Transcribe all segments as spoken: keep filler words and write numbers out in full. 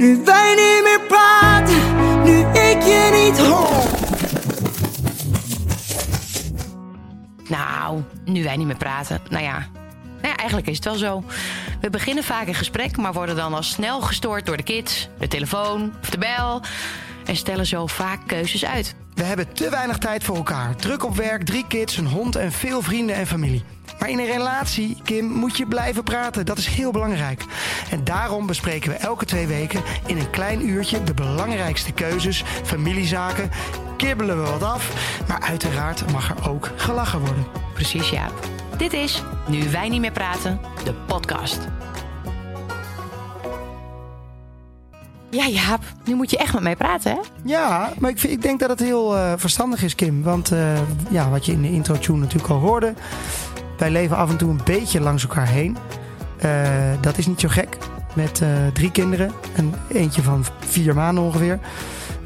Nu wij niet meer praten, nu ik je niet hoor. Nou, nu wij niet meer praten, nou ja. Nou ja, eigenlijk is het wel zo. We beginnen vaak een gesprek, maar worden dan al snel gestoord door de kids, de telefoon of de bel. En stellen zo vaak keuzes uit. We hebben te weinig tijd voor elkaar. Druk op werk, drie kids, een hond en veel vrienden en familie. Maar in een relatie, Kim, moet je blijven praten. Dat is heel belangrijk. En daarom bespreken we elke twee weken in een klein uurtje de belangrijkste keuzes, familiezaken. Kibbelen we wat af, maar uiteraard mag er ook gelachen worden. Precies, Jaap. Dit is Nu Wij Niet Meer Praten, de podcast. Ja, Jaap, nu moet je echt met mij praten, hè? Ja, maar ik, vind, ik denk dat het heel uh, verstandig is, Kim. Want uh, ja, wat je in de intro-tune natuurlijk al hoorde, wij leven af en toe een beetje langs elkaar heen. Uh, dat is niet zo gek. Met uh, drie kinderen. En eentje van vier maanden ongeveer.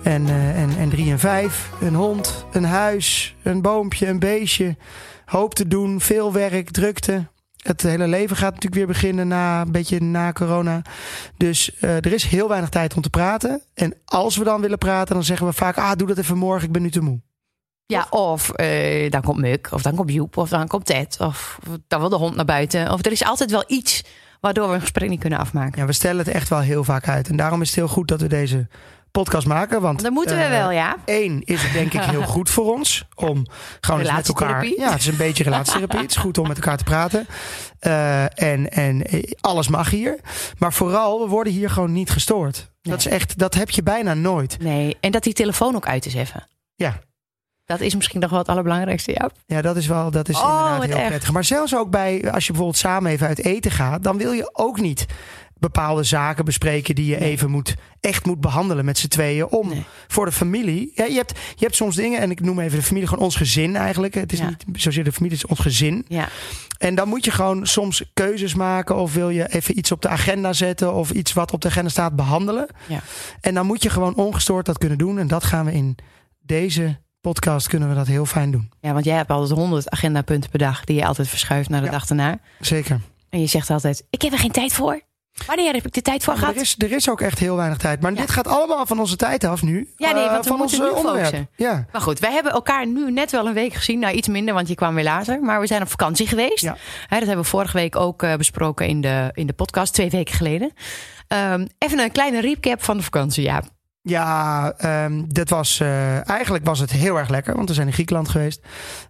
En, uh, en, en drie en vijf. Een hond, een huis, een boompje, een beestje. Hoop te doen, veel werk, drukte. Het hele leven gaat natuurlijk weer beginnen na een beetje na corona. Dus uh, er is heel weinig tijd om te praten. En als we dan willen praten, dan zeggen we vaak... ah, doe dat even morgen, ik ben nu te moe. Ja, of uh, dan komt Muck, of dan komt Joep, of dan komt Ted. Of dan wil de hond naar buiten. Of er is altijd wel iets waardoor we een gesprek niet kunnen afmaken. Ja, we stellen het echt wel heel vaak uit. En daarom is het heel goed dat we deze podcast maken. Want dat moeten we uh, wel, ja. Eén is het denk ik heel goed voor ons. Om gewoon eens met elkaar... Ja, het is een beetje relatietherapie. Het is goed om met elkaar te praten. Uh, en, en alles mag hier. Maar vooral, we worden hier gewoon niet gestoord. Nee. Dat is echt, dat heb je bijna nooit. Nee, en dat die telefoon ook uit is even. Ja. Dat is misschien nog wel het allerbelangrijkste, Jaap. Ja, dat is wel, dat is oh, inderdaad heel echt. Prettig. Maar zelfs ook bij, als je bijvoorbeeld samen even uit eten gaat, dan wil je ook niet bepaalde zaken bespreken die je nee. even moet, echt moet behandelen met z'n tweeën om nee. voor de familie. Ja, je hebt, je hebt soms dingen, en ik noem even de familie, gewoon ons gezin eigenlijk. Het is ja. niet zozeer de familie, het is ons gezin. Ja. En dan moet je gewoon soms keuzes maken of wil je even iets op de agenda zetten of iets wat op de agenda staat behandelen. Ja. En dan moet je gewoon ongestoord dat kunnen doen en dat gaan we in deze podcast kunnen we dat heel fijn doen. Ja, want jij hebt altijd honderd agendapunten per dag die je altijd verschuift naar de ja, dag erna. Zeker. En je zegt altijd, ik heb er geen tijd voor. Wanneer heb ik de tijd voor ja, gehad? Er is, er is ook echt heel weinig tijd. Maar ja. dit gaat allemaal van onze tijd af nu. Ja, nee, want uh, van ons onderwerp. Ja. Maar goed, wij hebben elkaar nu net wel een week gezien. Nou, iets minder, want je kwam weer later. Maar we zijn op vakantie geweest. Ja. He, dat hebben we vorige week ook uh, besproken in de, in de podcast. Twee weken geleden. Um, even een kleine recap van de vakantie, ja. Ja, um, dat was, uh, eigenlijk was het heel erg lekker. Want we zijn in Griekenland geweest.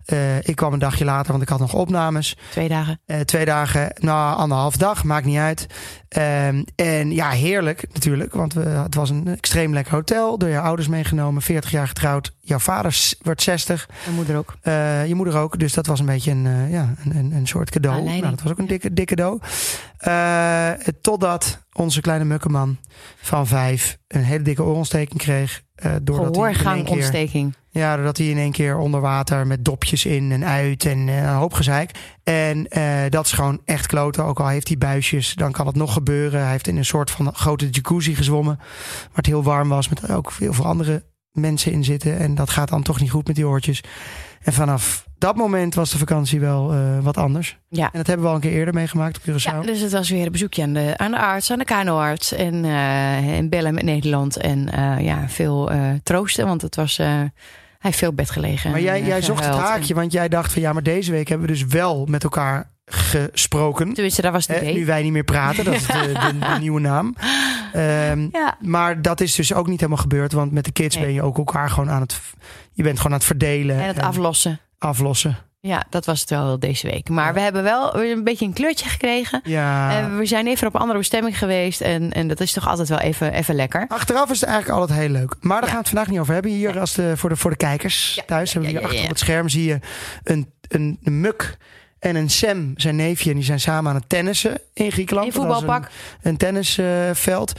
Uh, ik kwam een dagje later, want ik had nog opnames. Twee dagen. Uh, twee dagen, nou anderhalf dag, maakt niet uit. Um, en ja, heerlijk natuurlijk. Want we, het was een extreem lekker hotel. Door je ouders meegenomen, veertig jaar getrouwd. Jouw vader wordt zestig. Je moeder ook. Uh, je moeder ook. Dus dat was een beetje een, uh, ja, een, een soort cadeau. Nou, dat was ook een ja. dikke, dikke cadeau. Uh, totdat onze kleine mukkeman van vijf een hele dikke oorontsteking kreeg. Uh, doordat Gehoorgangontsteking. Ja, doordat hij in één keer onder water met dopjes in en uit en uh, een hoop gezeik. En uh, dat is gewoon echt kloten. Ook al heeft hij buisjes, dan kan het nog gebeuren. Hij heeft in een soort van grote jacuzzi gezwommen. Waar het heel warm was, met ook heel veel andere mensen in zitten. En dat gaat dan toch niet goed met die oortjes. En vanaf dat moment was de vakantie wel uh, wat anders. Ja. En dat hebben we al een keer eerder meegemaakt op Curaçao. Ja, dus het was weer een bezoekje aan de, aan de arts, aan de kanoarts. En, uh, en bellen met Nederland. En uh, ja, veel uh, troosten, want het was... Uh, hij heeft veel bed gelegen. Maar jij, en, jij zocht het haakje, en... want jij dacht van ja, maar deze week hebben we dus wel met elkaar gesproken. Tenminste, dat was het idee. Nu wij niet meer praten, dat is de, de, de nieuwe naam. Um, ja. Maar dat is dus ook niet helemaal gebeurd, want met de kids nee. ben je ook elkaar gewoon aan het... Je bent gewoon aan het verdelen. En het en aflossen. Aflossen. Ja, dat was het wel deze week. Maar ja. we hebben wel een beetje een kleurtje gekregen. Ja. Uh, we zijn even op een andere bestemming geweest. En, en dat is toch altijd wel even, even lekker. Achteraf is het eigenlijk altijd heel leuk. Maar daar ja. gaan we het vandaag niet over hebben. Hier ja. als de, voor, de, voor de kijkers ja. thuis. Ja, ja, ja, ja, ja. Achter op het scherm zie je een, een, een Muck en een Sam, zijn neefje. En die zijn samen aan het tennissen in Griekenland. In voetbalpak. Een, een tennisveld.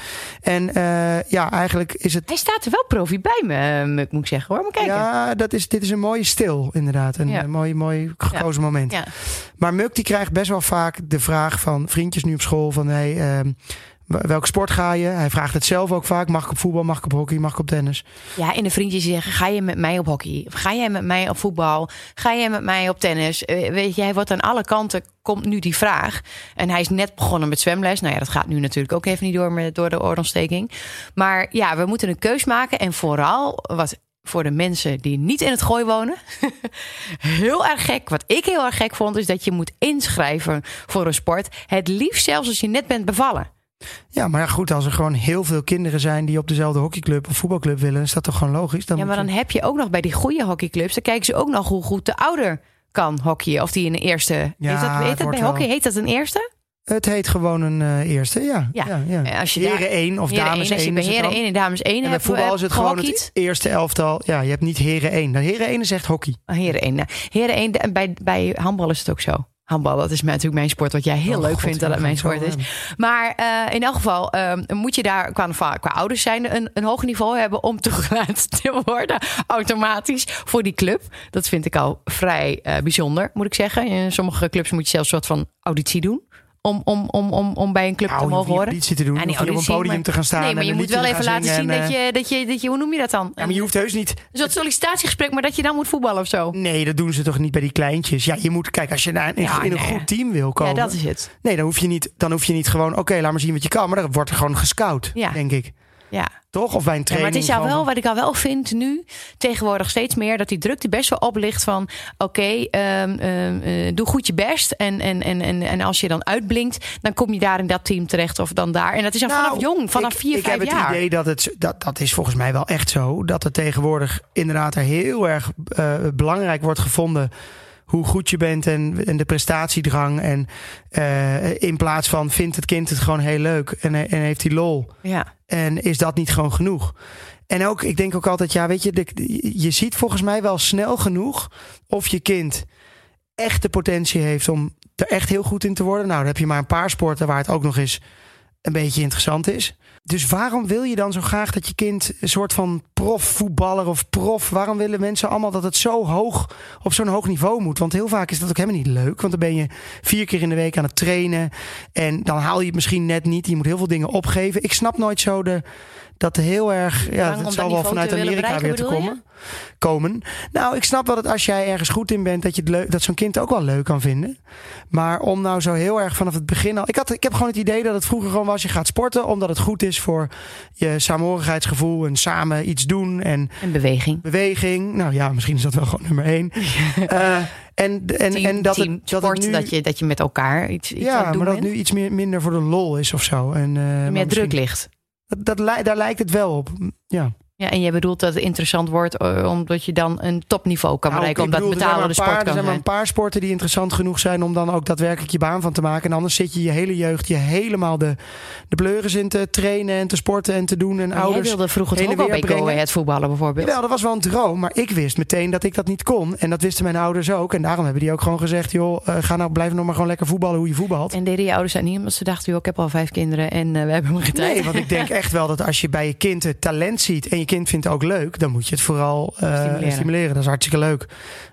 Uh, en uh, ja, eigenlijk is het... Hij staat er wel profi bij me, Muck, moet ik zeggen hoor. Maar kijken. Ja, dat is, dit is een mooie stil inderdaad. Een, ja. een mooi, mooi gekozen ja. moment. Ja. Maar Muck die krijgt best wel vaak de vraag van vriendjes nu op school van... Hey, uh, welke sport ga je? Hij vraagt het zelf ook vaak. Mag ik op voetbal, mag ik op hockey, mag ik op tennis? Ja, en de vriendjes zeggen, ga je met mij op hockey? Of ga jij met mij op voetbal? Ga jij met mij op tennis? Uh, weet je, hij wordt aan alle kanten, komt nu die vraag. En hij is net begonnen met zwemles. Nou ja, dat gaat nu natuurlijk ook even niet door, met, door de oorontsteking. Maar ja, we moeten een keus maken. En vooral, wat voor de mensen die niet in het Gooi wonen, heel erg gek. Wat ik heel erg gek vond, is dat je moet inschrijven voor een sport. Het liefst zelfs als je net bent bevallen. Ja, maar goed, als er gewoon heel veel kinderen zijn die op dezelfde hockeyclub of voetbalclub willen, is dat toch gewoon logisch? Dan ja, maar dan je... heb je ook nog bij die goede hockeyclubs, dan kijken ze ook nog hoe goed de ouder kan hockeyen. Of die in de eerste. Ja, is dat, heet dat bij wel... hockey heet dat een eerste? Het heet gewoon een uh, eerste, ja. ja. ja, ja. Als je heren één of heren dames één. Als je bij heren één en dames één hebt, en bij voetbal is het gewoon het eerste elftal. Ja, je hebt niet heren één. Nou, heren één is echt hockey. Oh, heren één. Nou, heren één, bij, bij handbal is het ook zo. Handbal, dat is natuurlijk mijn sport, wat jij heel oh, leuk God, vindt dat het mijn sport is. Maar uh, in elk geval uh, moet je daar qua, qua ouders zijn een, een hoog niveau hebben om toegelaten te worden automatisch voor die club. Dat vind ik al vrij uh, bijzonder, moet ik zeggen. In sommige clubs moet je zelfs een soort van auditie doen. Om, om, om, om, om bij een club nou, te mogen horen. Niet zitten doen, ja, niet auditie, op een podium maar, te gaan staan. Nee, maar je moet wel even laten zien en, dat, je, dat, je, dat je... Hoe noem je dat dan? Ja, maar je hoeft heus niet... Zo'n sollicitatiegesprek, maar dat je dan moet voetballen of zo. Nee, dat doen ze toch niet bij die kleintjes. Ja, je moet... Kijk, als je naar, in, ja, in een nee. goed team wil komen... Ja, dat is het. Nee, dan hoef je niet, dan hoef je niet gewoon... Oké, okay, laat maar zien wat je kan. Maar dan wordt er gewoon gescout, ja. denk ik. Ja. Toch? Of bij een training. Ja, maar het is jou wel, wat ik al wel vind nu, tegenwoordig steeds meer, dat die drukte best wel op ligt van, oké, okay, um, uh, doe goed je best. En, en, en, en, en als je dan uitblinkt, dan kom je daar in dat team terecht of dan daar. En dat is al nou, vanaf jong, vanaf ik, vier, ik vijf jaar. Ik heb het idee dat het, dat, dat is volgens mij wel echt zo, dat het tegenwoordig inderdaad er heel erg uh, belangrijk wordt gevonden hoe goed je bent en, en de prestatiedrang. En uh, in plaats van vindt het kind het gewoon heel leuk en, en heeft hij lol. Ja. En is dat niet gewoon genoeg? En ook, ik denk ook altijd, ja, weet je, de, je ziet volgens mij wel snel genoeg of je kind echt de potentie heeft om er echt heel goed in te worden. Nou, dan heb je maar een paar sporten waar het ook nog eens een beetje interessant is. Dus waarom wil je dan zo graag dat je kind een soort van profvoetballer of prof... waarom willen mensen allemaal dat het zo hoog op zo'n hoog niveau moet? Want heel vaak is dat ook helemaal niet leuk. Want dan ben je vier keer in de week aan het trainen en dan haal je het misschien net niet. Je moet heel veel dingen opgeven. Ik snap nooit zo de... Dat heel erg, ja, het zal wel vanuit Amerika bereiken, weer te komen. komen. Nou, ik snap wel dat als jij ergens goed in bent, dat je het leuk, dat zo'n kind ook wel leuk kan vinden. Maar om nou zo heel erg vanaf het begin al. Ik, had, ik heb gewoon het idee dat het vroeger gewoon was: je gaat sporten, omdat het goed is voor je saamhorigheidsgevoel en samen iets doen. En, en beweging. Beweging. Nou ja, misschien is dat wel gewoon nummer één. uh, En, en, team, en dat, team, het, dat, sport, het nu, dat, je, dat je met elkaar iets, iets ja, aan het doen maar dat bent. Nu iets meer, minder voor de lol is of zo. En, uh, meer druk misschien... ligt. Dat, dat, daar lijkt het wel op, ja. Ja, en jij bedoelt dat het interessant wordt omdat je dan een topniveau kan nou, bereiken. Omdat betalen de sport kan zijn. Er zijn maar een paar sporten die interessant genoeg zijn om dan ook daadwerkelijk je baan van te maken. En anders zit je je hele jeugd je helemaal de, de pleuris in te trainen en te sporten en te doen. En, en ouders jij wilde vroeger toch ook bij Go Ahead voetballen bijvoorbeeld? Ja, dat was wel een droom, maar ik wist meteen dat ik dat niet kon. En dat wisten mijn ouders ook. En daarom hebben die ook gewoon gezegd, joh, uh, ga nou, blijf nog maar gewoon lekker voetballen hoe je voetbalt. En deden je ouders dat niet, omdat ze dachten, joh, ik heb al vijf kinderen en uh, we hebben hem getraind. Nee, want ik denk echt wel dat als je bij je kind het talent ziet en je kind vindt het ook leuk, dan moet je het vooral uh, stimuleren. stimuleren. Dat is hartstikke leuk.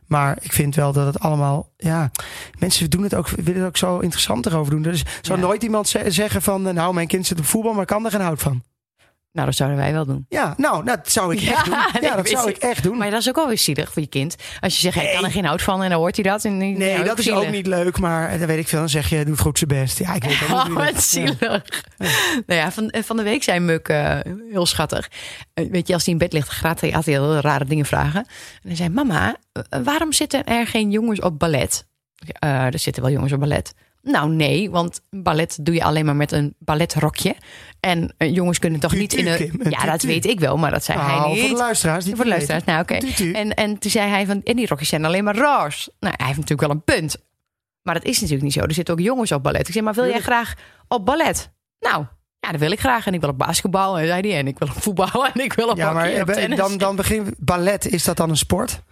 Maar ik vind wel dat het allemaal... Ja, mensen doen het ook, willen het ook zo interessant erover doen. Dus zou ja. nooit iemand z- zeggen van... Nou, mijn kind zit op voetbal, maar kan er geen hout van. Nou, dat zouden wij wel doen. Ja, nou, dat zou ik echt ja, doen. Ja, nee, dat zou ik echt doen. Maar dat is ook wel weer zielig voor je kind. Als je zegt, hij nee. kan er geen hout van en dan hoort hij dat. En nee, nou, dat is zielig. Ook niet leuk, maar dan weet ik veel. Dan zeg je, doet goed zijn best. Ja, ik weet het ook niet. Oh, wat zielig. Ja. Ja. Nou ja, van, van de week zei Muck uh, heel schattig. Uh, weet je, als hij in bed ligt, gaat hij altijd heel rare dingen vragen. En hij zei, mama, waarom zitten er geen jongens op ballet? Uh, er zitten wel jongens op ballet. Nou nee, want ballet doe je alleen maar met een balletrokje. En jongens kunnen toch niet in een... Ja, dat weet ik wel, maar dat zei hij niet. Voor de luisteraars. Voor de luisteraars, nou oké. En, en toen zei hij van, en die rokjes zijn alleen maar roze. Nou, hij heeft natuurlijk wel een punt. Maar dat is natuurlijk niet zo. Er zitten ook jongens op ballet. Ik zei, maar wil jij graag op ballet? Nou... Ja, dat wil ik graag. En ik wil op basketbal. En zei die, en ik wil op voetbal. En ik wil op ja, hockey, maar op tennis. Dan, dan begin ballet, is dat dan een sport?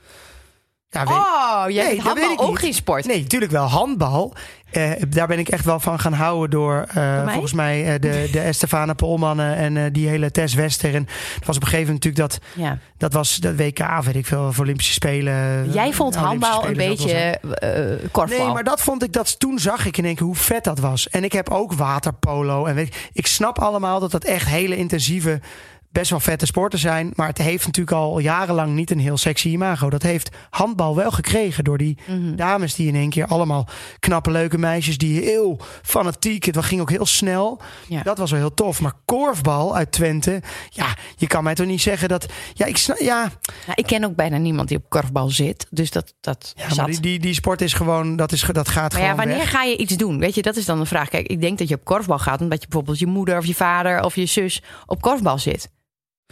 Ja, weet... Oh, jij nee, vindt handbal ook niet. Geen sport? Nee, natuurlijk wel. Handbal, eh, daar ben ik echt wel van gaan houden door uh, mij? volgens mij uh, de, de Estavana Polman en uh, die hele Tess Wester. En dat was op een gegeven moment natuurlijk dat, ja. dat was dat W K, weet ik veel, voor Olympische Spelen. Jij vond nou, handbal een beetje uh, korfbal. Nee, maar dat vond ik, dat toen zag ik in één keer hoe vet dat was. En ik heb ook waterpolo. En weet, ik snap allemaal dat dat echt hele intensieve, best wel vette sporten zijn, maar het heeft natuurlijk al jarenlang niet een heel sexy imago. Dat heeft handbal wel gekregen door die mm-hmm. dames die in één keer allemaal knappe, leuke meisjes die heel fanatiek, het ging ook heel snel. Ja. Dat was wel heel tof. Maar korfbal uit Twente, ja, je kan mij toch niet zeggen dat. Ja, ik snap. Ja, nou, ik ken ook bijna niemand die op korfbal zit, dus dat dat. Ja, zat. Maar die, die die sport is gewoon dat is dat gaat maar gewoon. Ja, wanneer weg. Ga je iets doen? Weet je, dat is dan de vraag. Kijk, ik denk dat je op korfbal gaat omdat je bijvoorbeeld je moeder of je vader of je zus op korfbal zit.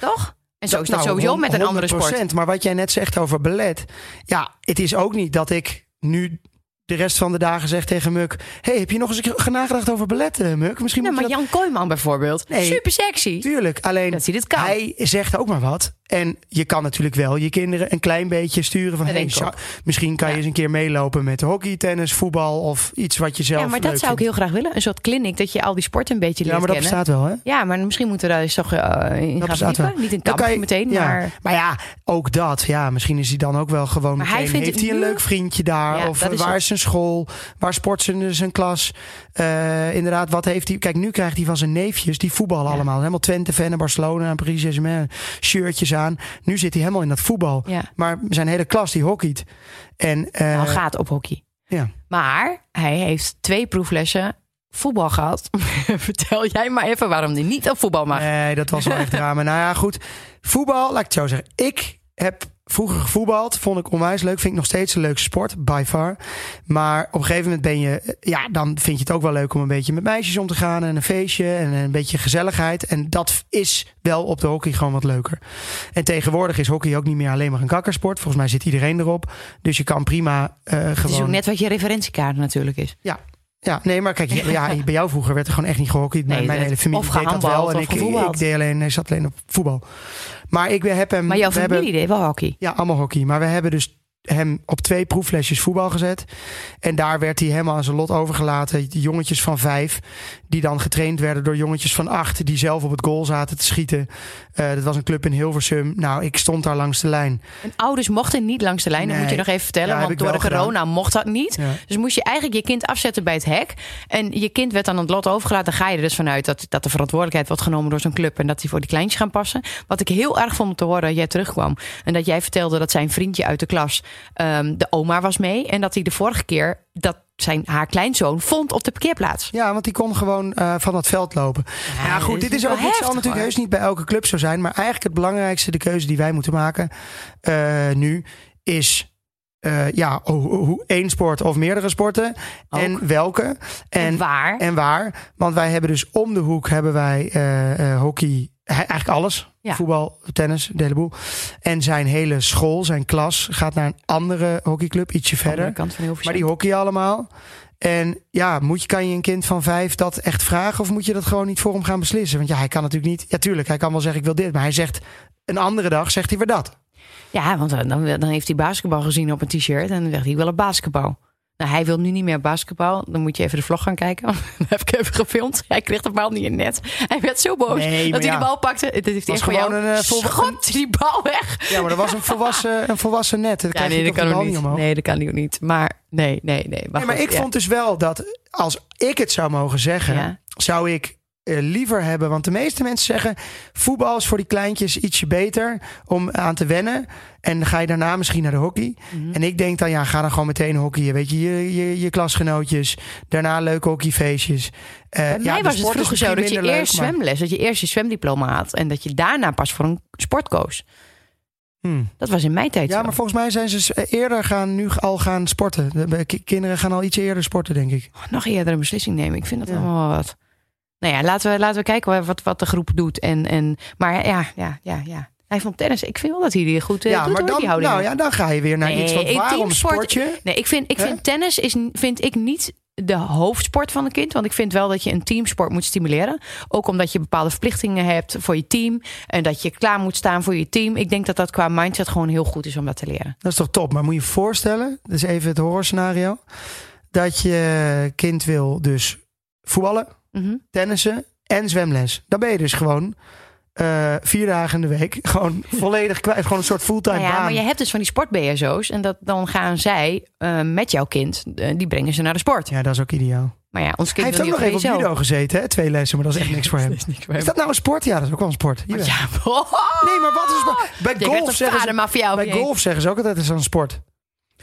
Toch? En zo is dat nou, sowieso met een honderd procent, andere sport. Maar wat jij net zegt over ballet. Ja, het is ook niet dat ik nu de rest van de dagen zeg tegen Muck, hey, heb je nog eens een keer nagedacht over ballet, Muck? Misschien nee, moet maar je dat... Jan Kooiman bijvoorbeeld. Nee, super sexy. Tuurlijk, alleen dat hij, dit kan. Hij zegt ook maar wat. En je kan natuurlijk wel je kinderen een klein beetje sturen van, hey, zou, misschien kan ja. je eens een keer meelopen met hockey, tennis, voetbal of iets wat je zelf leuk vindt. Ja, maar dat zou vindt. ik heel graag willen. Een soort clinic dat je al die sporten een beetje leert kennen. Ja, maar dat kennen. bestaat wel, hè? Ja, maar misschien moeten we daar eens toch uh, in dat gaan verdiepen. Wel. Niet in kamp je, meteen, ja. maar... Maar ja, ook dat. Ja, misschien is hij dan ook wel gewoon maar meteen. Hij vindt heeft hij een leuk vriendje daar? Ja, of is waar is zijn school? Waar sport ze zijn klas? Uh, inderdaad, wat heeft hij? Kijk, nu krijgt hij van zijn neefjes, die voetballen ja. allemaal. Helemaal Twente, Venne, Barcelona, Paris Saint-Germain, shirtjes aan. Nu zit hij helemaal in dat voetbal. Ja. Maar zijn hele klas die hockeyt. En uh, nou, gaat op hockey. Ja. Maar hij heeft twee proeflessen voetbal gehad. Vertel jij maar even waarom hij niet op voetbal mag. Nee, dat was wel echt drama. Nou ja, goed. Voetbal, laat ik het zo zeggen. Ik heb vroeger gevoetbald, vond ik onwijs leuk. Vind ik nog steeds een leuke sport, by far. Maar op een gegeven moment ben je... Ja, dan vind je het ook wel leuk om een beetje met meisjes om te gaan. En een feestje en een beetje gezelligheid. En dat is wel op de hockey gewoon wat leuker. En tegenwoordig is hockey ook niet meer alleen maar een kakkersport. Volgens mij zit iedereen erop. Dus je kan prima uh, gewoon... Het is ook net wat je referentiekaart natuurlijk is. Ja. Ja, nee, maar kijk, ja, bij jou vroeger werd er gewoon echt niet gehockeyd. Nee, mijn hele familie deed dat wel. En ik, ik deed alleen, ik zat alleen op voetbal. Maar ik heb hem. Maar jouw we familie hebben, deed wel hockey. Ja, allemaal hockey. Maar we hebben dus hem op twee proefflesjes voetbal gezet. En daar werd hij helemaal aan zijn lot overgelaten. Die jongetjes van vijf, die dan getraind werden door jongetjes van acht, die zelf op het goal zaten te schieten. Uh, dat was een club in Hilversum. Nou, ik stond daar langs de lijn. En ouders mochten niet langs de lijn, nee. dat moet je nog even vertellen. Ja, want door de corona gedaan. mocht dat niet. Ja. Dus moest je eigenlijk je kind afzetten bij het hek. En je kind werd dan aan het lot overgelaten. Dan ga je er dus vanuit dat, dat de verantwoordelijkheid wordt genomen door zo'n club. En dat die voor die kleintjes gaan passen. Wat ik heel erg vond om te horen dat jij terugkwam. En dat jij vertelde dat zijn vriendje uit de klas, Um, de oma was mee. En dat hij de vorige keer dat zijn haar kleinzoon vond op de parkeerplaats. Ja, want die kon gewoon uh, van dat veld lopen. Ja, ja goed, dit is, is ook iets zal natuurlijk heus niet bij elke club zo zijn. Maar eigenlijk het belangrijkste, de keuze die wij moeten maken uh, nu, is uh, ja, oh, oh, oh, één sport of meerdere sporten. Ook. En welke. En, en waar. En waar. Want wij hebben dus om de hoek hebben wij uh, uh, hockey, eigenlijk alles. Ja. Voetbal, tennis, de hele boel. En zijn hele school, zijn klas, gaat naar een andere hockeyclub, ietsje verder. Kant van maar die hockey allemaal. En ja, moet je, kan je een kind van vijf dat echt vragen? Of moet je dat gewoon niet voor hem gaan beslissen? Want ja, hij kan natuurlijk niet... Ja, tuurlijk, hij kan wel zeggen, ik wil dit. Maar hij zegt, een andere dag zegt hij weer dat. Ja, want dan, dan heeft hij basketbal gezien op een t-shirt. En dan zegt hij, ik wil een basketbal. Nou, hij wil nu niet meer basketbal. Dan moet je even de vlog gaan kijken. Dat heb ik even gefilmd. Hij kreeg de bal niet in net. Hij werd zo boos nee, dat hij ja. de bal pakte. Dat heeft hij echt gewoon jou. een volwassen... Schot die bal weg. Ja, maar dat was een volwassen, een volwassen net. Dat ja, nee, dat kan ook niet. Nee, dat kan hij ook niet. Maar nee, nee, nee. Maar, nee, maar goed, ik ja. vond dus wel dat als ik het zou mogen zeggen, ja. zou ik Uh, liever hebben. Want de meeste mensen zeggen, voetbal is voor die kleintjes ietsje beter om aan te wennen. En dan ga je daarna misschien naar de hockey. Mm-hmm. En ik denk dan, ja, ga dan gewoon meteen hockeyen. Weet je, je, je, je klasgenootjes. Daarna leuke hockeyfeestjes. Uh, Bij ja, mij was het vroeger zo dat je leuk, eerst maar... zwemles, dat je eerst je zwemdiploma had. En dat je daarna pas voor een sport koos. Hmm. Dat was in mijn tijd. Ja, zo. Maar volgens mij zijn ze eerder gaan, nu al gaan sporten. De k- kinderen gaan al ietsje eerder sporten, denk ik. Oh, nog eerder een beslissing nemen. Ik vind dat ja. allemaal wel wat. Nou ja, laten we, laten we kijken wat, wat de groep doet. En, en, maar ja, ja, ja, ja. Hij vond tennis. Ik vind wel dat hij die goed uh, ja, doet, maar hoor, dan, die houding. Nou ja, dan ga je weer naar nee, iets wat waarom sport je. Nee, ik vind, ik vind tennis is, vind ik niet de hoofdsport van een kind. Want ik vind wel dat je een teamsport moet stimuleren. Ook omdat je bepaalde verplichtingen hebt voor je team. En dat je klaar moet staan voor je team. Ik denk dat dat qua mindset gewoon heel goed is om dat te leren. Dat is toch top. Maar moet je je voorstellen, dat is even het horrorscenario, dat je kind wil dus voetballen, mm-hmm. tennissen en zwemles. Dan ben je dus gewoon Uh, vier dagen in de week. Gewoon volledig kwijt. Gewoon een soort fulltime nou ja, baan. Maar je hebt dus van die sport-B S O's. En dat, dan gaan zij uh, met jouw kind. Uh, die brengen ze naar de sport. Ja, dat is ook ideaal. Maar ja, ons kind Hij heeft ook nog even B S O. Op judo gezeten. Hè? Twee lessen, maar dat is echt niks voor hem. Is, niks voor hem. Is dat nou een sport? Ja, dat is ook wel een sport. Ja. Ja, oh. Nee, maar wat is een sport? Bij je golf zeggen ze, bij golf zeggen ze ook altijd dat is een sport.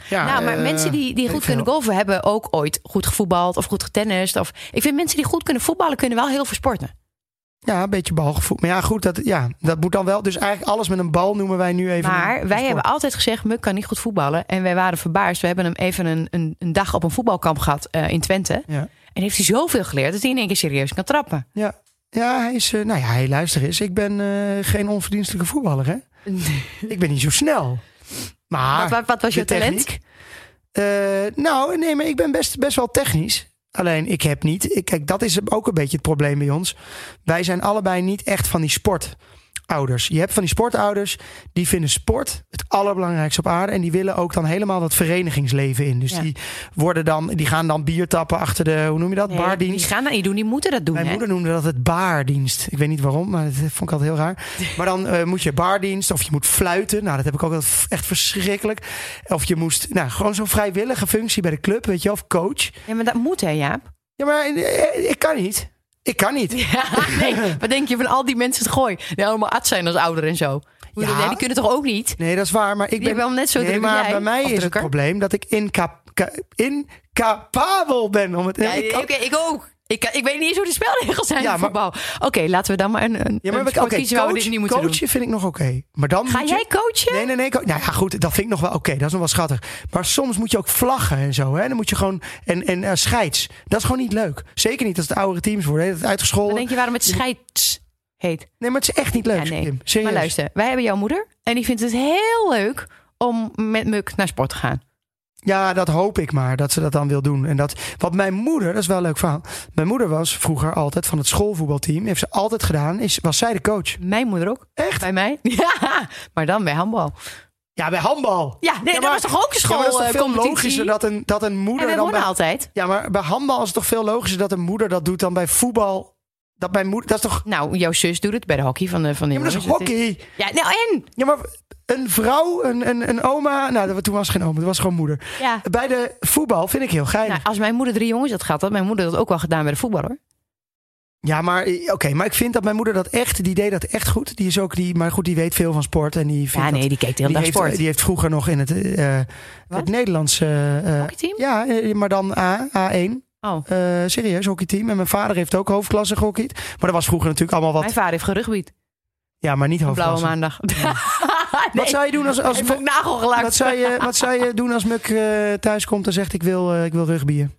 Ja, nou, maar uh, mensen die, die goed kunnen golfen hebben ook ooit goed gevoetbald of goed getennist. Of, ik vind mensen die goed kunnen voetballen kunnen wel heel veel sporten. Ja, een beetje balgevoel. Maar ja, goed, dat, ja, dat moet dan wel. Dus eigenlijk alles met een bal noemen wij nu even. Maar een, een wij sport. Hebben altijd gezegd, Muck kan niet goed voetballen. En wij waren verbaasd. We hebben hem even een, een, een dag op een voetbalkamp gehad uh, in Twente. Ja. En heeft hij zoveel geleerd dat hij in één keer serieus kan trappen. Ja, ja hij is, uh, nou ja, hey, luister eens. Ik ben uh, geen onverdienstelijke voetballer, hè? Nee. Ik ben niet zo snel. Maar wat, wat, wat was je talent? Uh, nou, nee, maar ik ben best, best wel technisch. Alleen, ik heb niet... Ik, kijk, dat is ook een beetje het probleem bij ons. Wij zijn allebei niet echt van die sportouders. Je hebt van die sportouders, die vinden sport het allerbelangrijkste op aarde. En die willen ook dan helemaal dat verenigingsleven in. Dus ja. die, worden dan, die gaan dan bier tappen achter de... Hoe noem je dat? Nee, baardienst. Die gaan dat niet doen, die moeten dat doen. Mijn hè? moeder noemde dat het baardienst. Ik weet niet waarom, maar dat vond ik altijd heel raar. Maar dan uh, moet je baardienst of je moet fluiten. Nou, dat heb ik ook echt verschrikkelijk. Of je moest... Nou, gewoon zo'n vrijwillige functie bij de club, weet je, of coach. Ja, maar dat moet hè, Jaap? Ja, maar ik kan niet. Ik kan niet. Ja, nee, wat denk je van al die mensen het gooi? Die allemaal arts zijn als ouder en zo. Ja. Nee, die kunnen toch ook niet? Nee, dat is waar. Maar ik die ben wel net zo nee, druk maar jij. Bij mij of is drukker. Het probleem dat ik inca- ca- incapabel ben. Om het. Ja, ik, kan... okay, ik ook. Ik, ik weet niet eens hoe de spelregels zijn ja, in voetbal. Oké, okay, laten we dan maar een, een, ja, maar een sport okay, kiezen coach, waar we dit niet moeten coachen doen. Vind ik nog oké. Okay. Maar dan ga moet jij je... coachen? Nee, nee, nee. Co- nou ja, goed, dat vind ik nog wel oké. Okay, dat is nog wel schattig. Maar soms moet je ook vlaggen en zo. Hè? Dan moet je gewoon... En, en uh, scheids. Dat is gewoon niet leuk. Zeker niet als het oudere teams worden. Dat het uitgescholden. Dan denk je waarom het scheids heet. Nee, maar het is echt niet leuk. Ja, nee. Serieus. Maar luister, wij hebben jouw moeder. En die vindt het heel leuk om met Muck naar sport te gaan. Ja, dat hoop ik maar, dat ze dat dan wil doen. En dat, wat mijn moeder, dat is wel een leuk verhaal. Mijn moeder was vroeger altijd van het schoolvoetbalteam. Heeft ze altijd gedaan, is, was zij de coach. Mijn moeder ook. Echt? Bij mij? Ja, maar dan bij handbal. Ja, bij handbal. Ja, nee, ja, maar, dat was toch ook een school, ja, maar dat is toch veel logischer dat een, dat een moeder... En dan bij, altijd. Ja, maar bij handbal is het toch veel logischer dat een moeder dat doet dan bij voetbal... Dat mijn moeder, dat is toch... Nou, jouw zus doet het bij de hockey van de van de. Ja, maar dat is hockey. Ja, nou en? Ja, maar een vrouw, een, een, een oma... Nou, toen was geen oma, dat was gewoon moeder. Ja. Bij de voetbal vind ik heel geinig. Nou, als mijn moeder drie jongens had gehad, had mijn moeder dat ook wel gedaan bij de voetbal, hoor. Ja, maar oké, okay, maar ik vind dat mijn moeder dat echt, die deed dat echt goed. Die is ook die, maar goed, die weet veel van sport en die vindt ja, nee, dat, die kijkt heel naar sport. Die heeft vroeger nog in het, uh, het Nederlandse uh, hockeyteam. Ja, maar dan A, A één. Oh. Uh, serieus, hockeyteam. En mijn vader heeft ook hoofdklasse gehockeyd. Maar dat was vroeger natuurlijk allemaal wat... Mijn vader heeft gerugbied. Ja, maar niet hoofdklasse. Blauwe maandag. Nee. Wat zou je doen als... als Muck, nagelgelakt. Wat zou je, wat zou je doen als Muck uh, thuis komt en zegt ik wil, uh, ik wil rugbyen?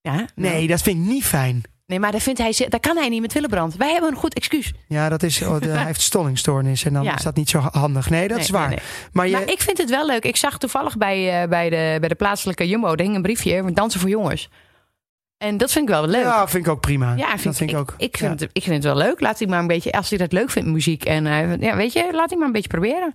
Ja, nou. Nee, dat vind ik niet fijn. Nee, maar dat, vindt hij, dat kan hij niet met Willebrand. Wij hebben een goed excuus. Ja, dat is, oh, de, hij heeft stollingstoornis en dan ja. is dat niet zo handig. Nee, dat nee, is waar. Nee, nee. Maar, je... maar ik vind het wel leuk. Ik zag toevallig bij, uh, bij, de, bij de plaatselijke Jumbo, er hing een briefje met dansen voor jongens. En dat vind ik wel leuk. Ja, vind ik ook prima. Ja, vind, dat vind ik, ik ook. Ik vind, ja. het, ik vind het wel leuk. Laat hij maar een beetje, als hij dat leuk vindt, muziek. En uh, ja, weet je, laat hij maar een beetje proberen.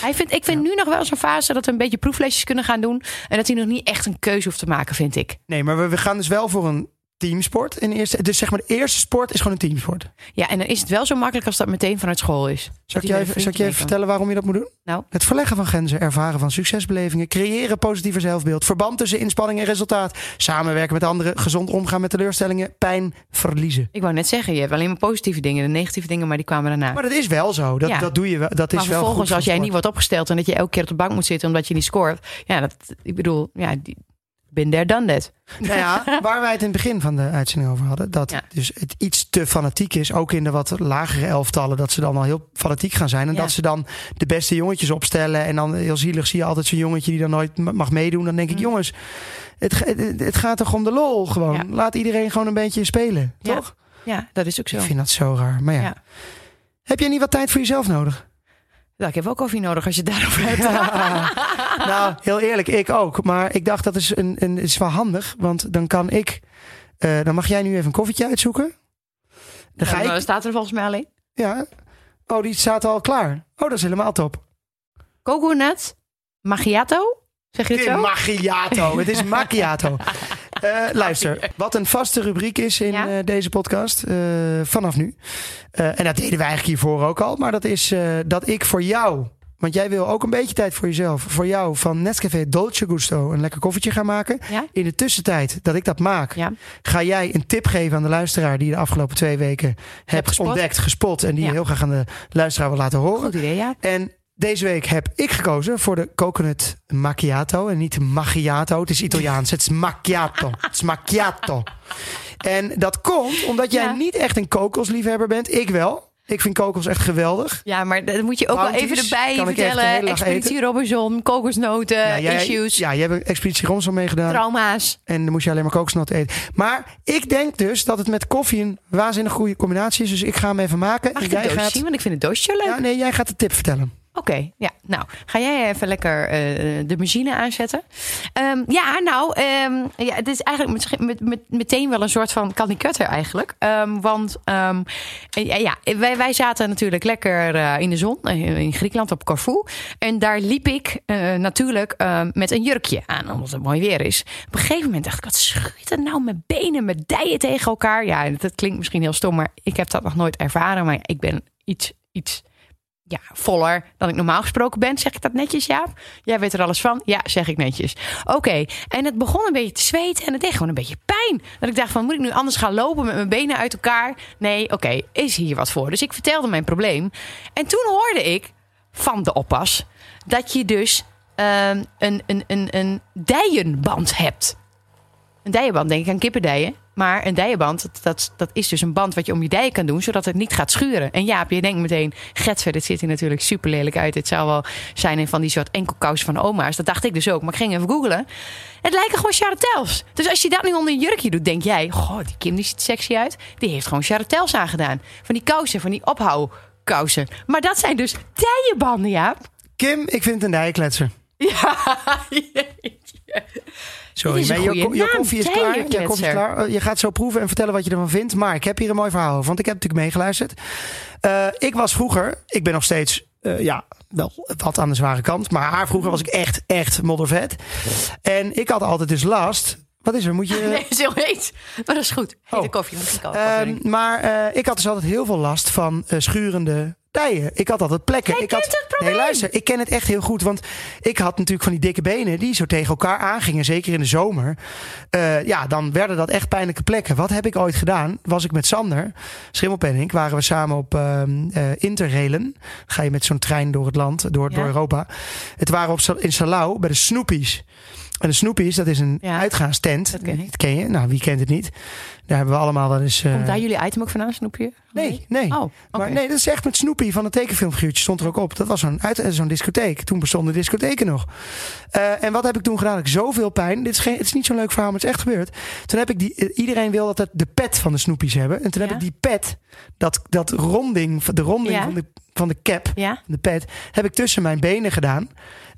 Hij vindt, ik vind ja. nu nog wel zo'n fase dat we een beetje proeflesjes kunnen gaan doen. En dat hij nog niet echt een keuze hoeft te maken, vind ik. Nee, maar we, we gaan dus wel voor een... teamsport in de eerste, dus zeg maar de eerste sport is gewoon een teamsport. Ja, en dan is het wel zo makkelijk als dat meteen vanuit school is. Zal ik je even, zal ik je even vertellen waarom je dat moet doen? Nou. Het verleggen van grenzen, ervaren van succesbelevingen, creëren positiever zelfbeeld, verband tussen inspanning en resultaat, samenwerken met anderen, gezond omgaan met teleurstellingen, pijn, verliezen. Ik wou net zeggen, je hebt alleen maar positieve dingen, de negatieve dingen, maar die kwamen daarna. Maar dat is wel zo. Dat, ja. dat doe je. Dat is maar wel goed. Vervolgens als jij niet wordt opgesteld en dat je elke keer op de bank moet zitten omdat je niet scoort, ja, dat, ik bedoel, ja. Die, Been there, done that. Nou ja, waar wij het in het begin van de uitzending over hadden. Dat ja. dus het iets te fanatiek is. Ook in de wat lagere elftallen. Dat ze dan al heel fanatiek gaan zijn. En ja. dat ze dan de beste jongetjes opstellen. En dan heel zielig zie je altijd zo'n jongetje die dan nooit mag meedoen. Dan denk ik, mm. jongens, het, het, het gaat toch om de lol gewoon. Ja. Laat iedereen gewoon een beetje spelen. Ja. Toch? Ja, dat is ook zo. Ik vind dat zo raar. Maar ja. ja. Heb jij niet wat tijd voor jezelf nodig? Nou, ik heb ook koffie nodig als je het daarover hebt. Ja. Nou, heel eerlijk, ik ook. Maar ik dacht, dat is, een, een, is wel handig. Want dan kan ik... Uh, dan mag jij nu even een koffietje uitzoeken. Dan ga ja, ik... Staat er volgens mij alleen. Ja. Oh, die staat al klaar. Oh, dat is helemaal top. Coconut macchiato? Zeg je het zo? Macchiato. Het is macchiato. Uh, luister, wat een vaste rubriek is in ja? uh, deze podcast uh, vanaf nu. Uh, en dat deden wij eigenlijk hiervoor ook al. Maar dat is uh, dat ik voor jou, want jij wil ook een beetje tijd voor jezelf. Voor jou van Nescafé Dolce Gusto een lekker koffietje gaan maken. Ja? In de tussentijd dat ik dat maak, ja. ga jij een tip geven aan de luisteraar die je de afgelopen twee weken hebt gespot. ontdekt, gespot. En die ja. je heel graag aan de luisteraar wil laten horen. Goed idee, ja. En deze week heb ik gekozen voor de coconut macchiato. En niet macchiato, het is Italiaans. Het is macchiato. Het is macchiato. En dat komt omdat jij ja. niet echt een kokosliefhebber bent. Ik wel. Ik vind kokos echt geweldig. Ja, maar dat moet je ook Bounties, wel even erbij vertellen. Expeditie Robinson, kokosnoten, ja, jij, issues. Ja, je hebt Expeditie Robinson meegedaan. Trauma's. En dan moest je alleen maar kokosnoten eten. Maar ik denk dus dat het met koffie een waanzinnig goede combinatie is. Dus ik ga hem even maken. Mag ik jij het doosje gaat... zien? Want ik vind het doosje leuk. Ja, nee, jij gaat de tip vertellen. Oké, okay, ja, nou, ga jij even lekker uh, de machine aanzetten? Um, ja, nou, um, ja, het is eigenlijk met, met, meteen wel een soort van kanikutter eigenlijk. Um, want um, ja, ja, wij, wij zaten natuurlijk lekker uh, in de zon in Griekenland op Corfu. En daar liep ik uh, natuurlijk uh, met een jurkje aan, omdat het mooi weer is. Op een gegeven moment dacht ik, wat schuurt er nou mijn benen, mijn dijen tegen elkaar? Ja, dat klinkt misschien heel stom, maar ik heb dat nog nooit ervaren. Maar ik ben iets, iets... Ja, voller dan ik normaal gesproken ben. Zeg ik dat netjes, Jaap? Jij weet er alles van? Ja, zeg ik netjes. Oké, okay. En het begon een beetje te zweten en het deed gewoon een beetje pijn. Dat ik dacht van, moet ik nu anders gaan lopen met mijn benen uit elkaar? Nee, oké, okay, is hier wat voor? Dus ik vertelde mijn probleem. En toen hoorde ik van de oppas dat je dus uh, een, een, een, een dijenband hebt. Een dijenband, denk ik aan kippendijen. Maar een dijenband, dat, dat, dat is dus een band wat je om je dijen kan doen, zodat het niet gaat schuren. En Jaap, je denkt meteen, getver, dit ziet er natuurlijk super lelijk uit. Het zou wel zijn in van die soort enkelkousen van oma's. Dat dacht ik dus ook, maar ik ging even googlen. Het lijken gewoon charretels. Dus als je dat nu onder een jurkje doet, denk jij, goh, die Kim die ziet sexy uit. Die heeft gewoon charretels aangedaan. Van die kousen, van die ophoukousen. Maar dat zijn dus dijenbanden, Jaap. Kim, ik vind een dijenkletser. Ja, jeetje. Sorry, maar je, je, je koffie is klaar, je koffie is klaar. Je gaat zo proeven en vertellen wat je ervan vindt. Maar ik heb hier een mooi verhaal over, want ik heb natuurlijk meegeluisterd. Uh, ik was vroeger, ik ben nog steeds, uh, ja, wel wat aan de zware kant. Maar haar vroeger was ik echt, echt moddervet. En ik had altijd dus last... Wat is er? Moet je... Nee, het is heel heet. Maar dat is goed. Hete oh. koffie. Moet ik al uh, maar uh, ik had dus altijd heel veel last van uh, schurende dijen. Ik had altijd plekken. Jij ik kent had... het probleem. Nee, luister. Ik ken het echt heel goed. Want ik had natuurlijk van die dikke benen die zo tegen elkaar aangingen. Zeker in de zomer. Uh, ja, dan werden dat echt pijnlijke plekken. Wat heb ik ooit gedaan? Was ik met Sander Schimmelpenninck. Waren we samen op uh, uh, interrailen. Ga je met zo'n trein door het land. Door, ja. door Europa. Het waren op, in Salau bij de Snoepies. En de Snoepies, dat is een ja, uitgaanstent. Dat ken, dat ken je. Nou, wie kent het niet? Daar hebben we allemaal wel eens... Uh... Komt daar jullie item ook vandaan, Snoepje? Nee, nee. Oh, okay. Maar nee, dat is echt met Snoepie van het tekenfilmfiguurtje. Stond er ook op. Dat was zo'n, uit, zo'n discotheek. Toen bestonden discotheken nog. Uh, en wat heb ik toen gedaan? Ik had zoveel pijn. Dit is geen, het is niet zo'n leuk verhaal, maar het is echt gebeurd. Toen heb ik die... Iedereen wil dat het de pet van de Snoepies hebben. En toen ja. heb ik die pet, dat, dat ronding, de ronding ja. van, de, van de cap, ja. de pet, heb ik tussen mijn benen gedaan.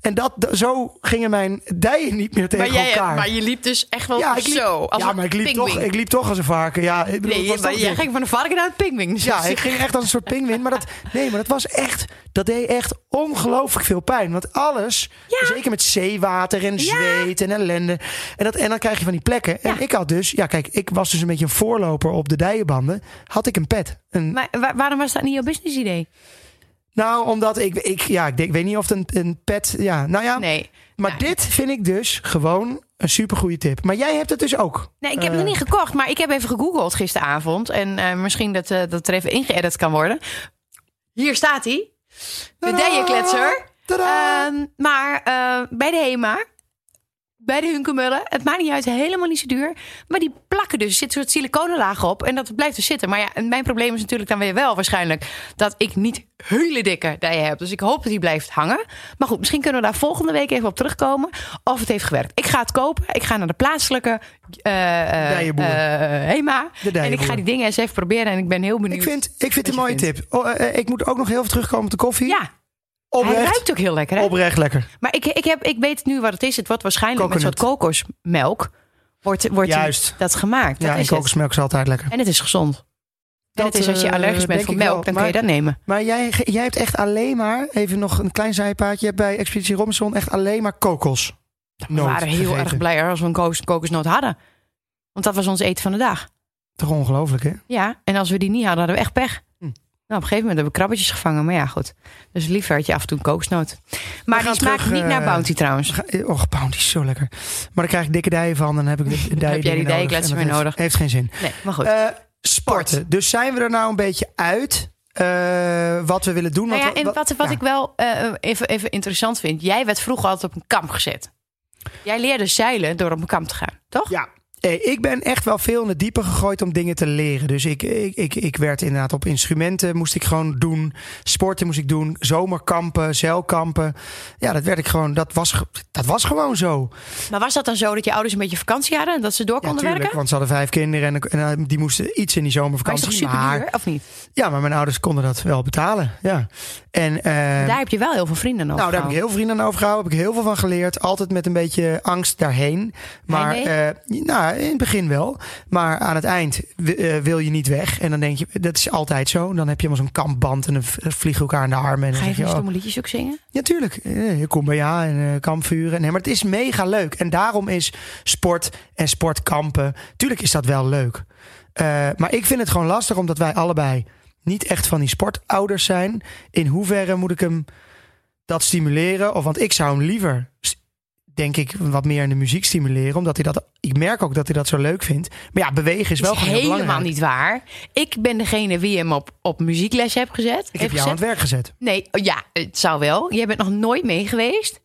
En dat, zo gingen mijn dijen niet meer tegen maar jij, elkaar. Maar je liep dus echt wel ja, ik liep, zo. Als ja, maar ik liep, toch, ik liep toch als een varken. Ja, ik bedoel, nee, was maar, jij ging van een varken naar een pinguïn. Dus ja, ik ging echt als een soort pinguïn. Maar dat, nee, maar dat was echt... Dat deed echt ongelooflijk veel pijn. Want alles, ja. zeker met zeewater en zweet ja. en ellende. En, dat, en dan krijg je van die plekken. Ja. En ik had dus... Ja, kijk, ik was dus een beetje een voorloper op de dijenbanden. Had ik een pet. Een, maar waar, waarom was dat niet jouw business idee? Nou, omdat ik... ik ja, ik, denk, ik weet niet of het een, een pet... Ja, nou ja. Nee. Maar nou, dit vind ik dus gewoon een supergoeie tip. Maar jij hebt het dus ook. Nee, ik heb het uh, niet gekocht. Maar ik heb even gegoogeld gisteravond. En uh, misschien dat, uh, dat het er even ingeëdit kan worden. Hier staat hij. De dijenkletser. Uh, maar uh, bij de Hema... Bij de Hunkemullen. Het maakt niet uit. Helemaal niet zo duur. Maar die plakken dus. Er zit een soort siliconenlaag op. En dat blijft dus zitten. Maar ja, mijn probleem is natuurlijk dan weer wel waarschijnlijk... dat ik niet hele dikke dijen heb. Dus ik hoop dat die blijft hangen. Maar goed, misschien kunnen we daar volgende week even op terugkomen. Of het heeft gewerkt. Ik ga het kopen. Ik ga naar de plaatselijke uh, uh, Hema. De en ik ga die dingen eens even proberen. En ik ben heel benieuwd. Ik vind, ik vind het een mooie vindt. tip. Oh, uh, ik moet ook nog heel veel terugkomen op de koffie. Ja. Oprecht, hij ruikt ook heel lekker, hè? Oprecht lekker. Maar ik, ik, heb, ik weet nu wat het is. Het wordt waarschijnlijk coconut. Met soort kokosmelk. Wordt, wordt Juist. dat gemaakt. Ja, dat en is kokosmelk het. Is altijd lekker. En het is gezond. En dat, het is als je allergisch uh, bent voor melk, wel. Dan maar, kun je dat nemen. Maar jij, jij hebt echt alleen maar, even nog een klein zijpaadje... je hebt bij Expeditie Robinson echt alleen maar kokos. We waren heel gegeten. Erg blij als we een kokos, kokosnoot hadden. Want dat was ons eten van de dag. Toch ongelooflijk, hè? Ja, en als we die niet hadden, hadden we echt pech. Hm. Nou, op een gegeven moment hebben we krabbetjes gevangen. Maar ja, goed. Dus liever had je af en toe een kokosnoot. Maar die smaakt terug, niet uh, naar Bounty trouwens. Ga, och, Bounty is zo lekker. Maar dan krijg ik dikke dijen van. Dan heb ik de dijen heb jij die dijenkletsen meer nodig. Heeft geen zin. Nee, maar goed. Uh, Sporten. Dus zijn we er nou een beetje uit uh, wat we willen doen? Nou ja, wat, en wat, wat, wat ja. ik wel uh, even, even interessant vind. Jij werd vroeger altijd op een kamp gezet. Jij leerde zeilen door op een kamp te gaan, toch? Ja. Hey, ik ben echt wel veel in het diepe gegooid om dingen te leren. Dus ik, ik, ik, ik werd inderdaad op instrumenten moest ik gewoon doen. Sporten moest ik doen. Zomerkampen, zeilkampen. Ja, dat werd ik gewoon. Dat was, dat was gewoon zo. Maar was dat dan zo dat je ouders een beetje vakantie hadden en dat ze door konden ja, tuurlijk, werken? Want ze hadden vijf kinderen en, en die moesten iets in die zomervakantie. Maar is toch super duur, of niet? Ja, maar mijn ouders konden dat wel betalen. Ja. En, uh, daar heb je wel heel veel vrienden over. Nou, daar heb ik heel veel vrienden over gehouden. Heb ik heel veel van geleerd. Altijd met een beetje angst daarheen. Maar nee, nee. Uh, nou. In het begin wel, maar aan het eind uh, wil je niet weg. En dan denk je, dat is altijd zo. Dan heb je helemaal zo'n kampband en dan vliegen elkaar in de armen. En dan ga je, je stomme oh. liedjes ook zingen? Ja, tuurlijk. Je komt bij ja en uh, kampvuren. Nee, maar het is mega leuk. En daarom is sport en sportkampen, tuurlijk is dat wel leuk. Uh, maar ik vind het gewoon lastig, omdat wij allebei niet echt van die sportouders zijn. In hoeverre moet ik hem dat stimuleren? Of, want ik zou hem liever... denk ik, wat meer in de muziek stimuleren. Omdat hij dat... Ik merk ook dat hij dat zo leuk vindt. Maar ja, bewegen is wel gewoon heel belangrijk. Helemaal niet waar. Ik ben degene wie hem op, op muziekles heb gezet. Ik heb jou gezet. aan het werk gezet. Nee, ja, het zou wel. Jij bent nog nooit mee geweest.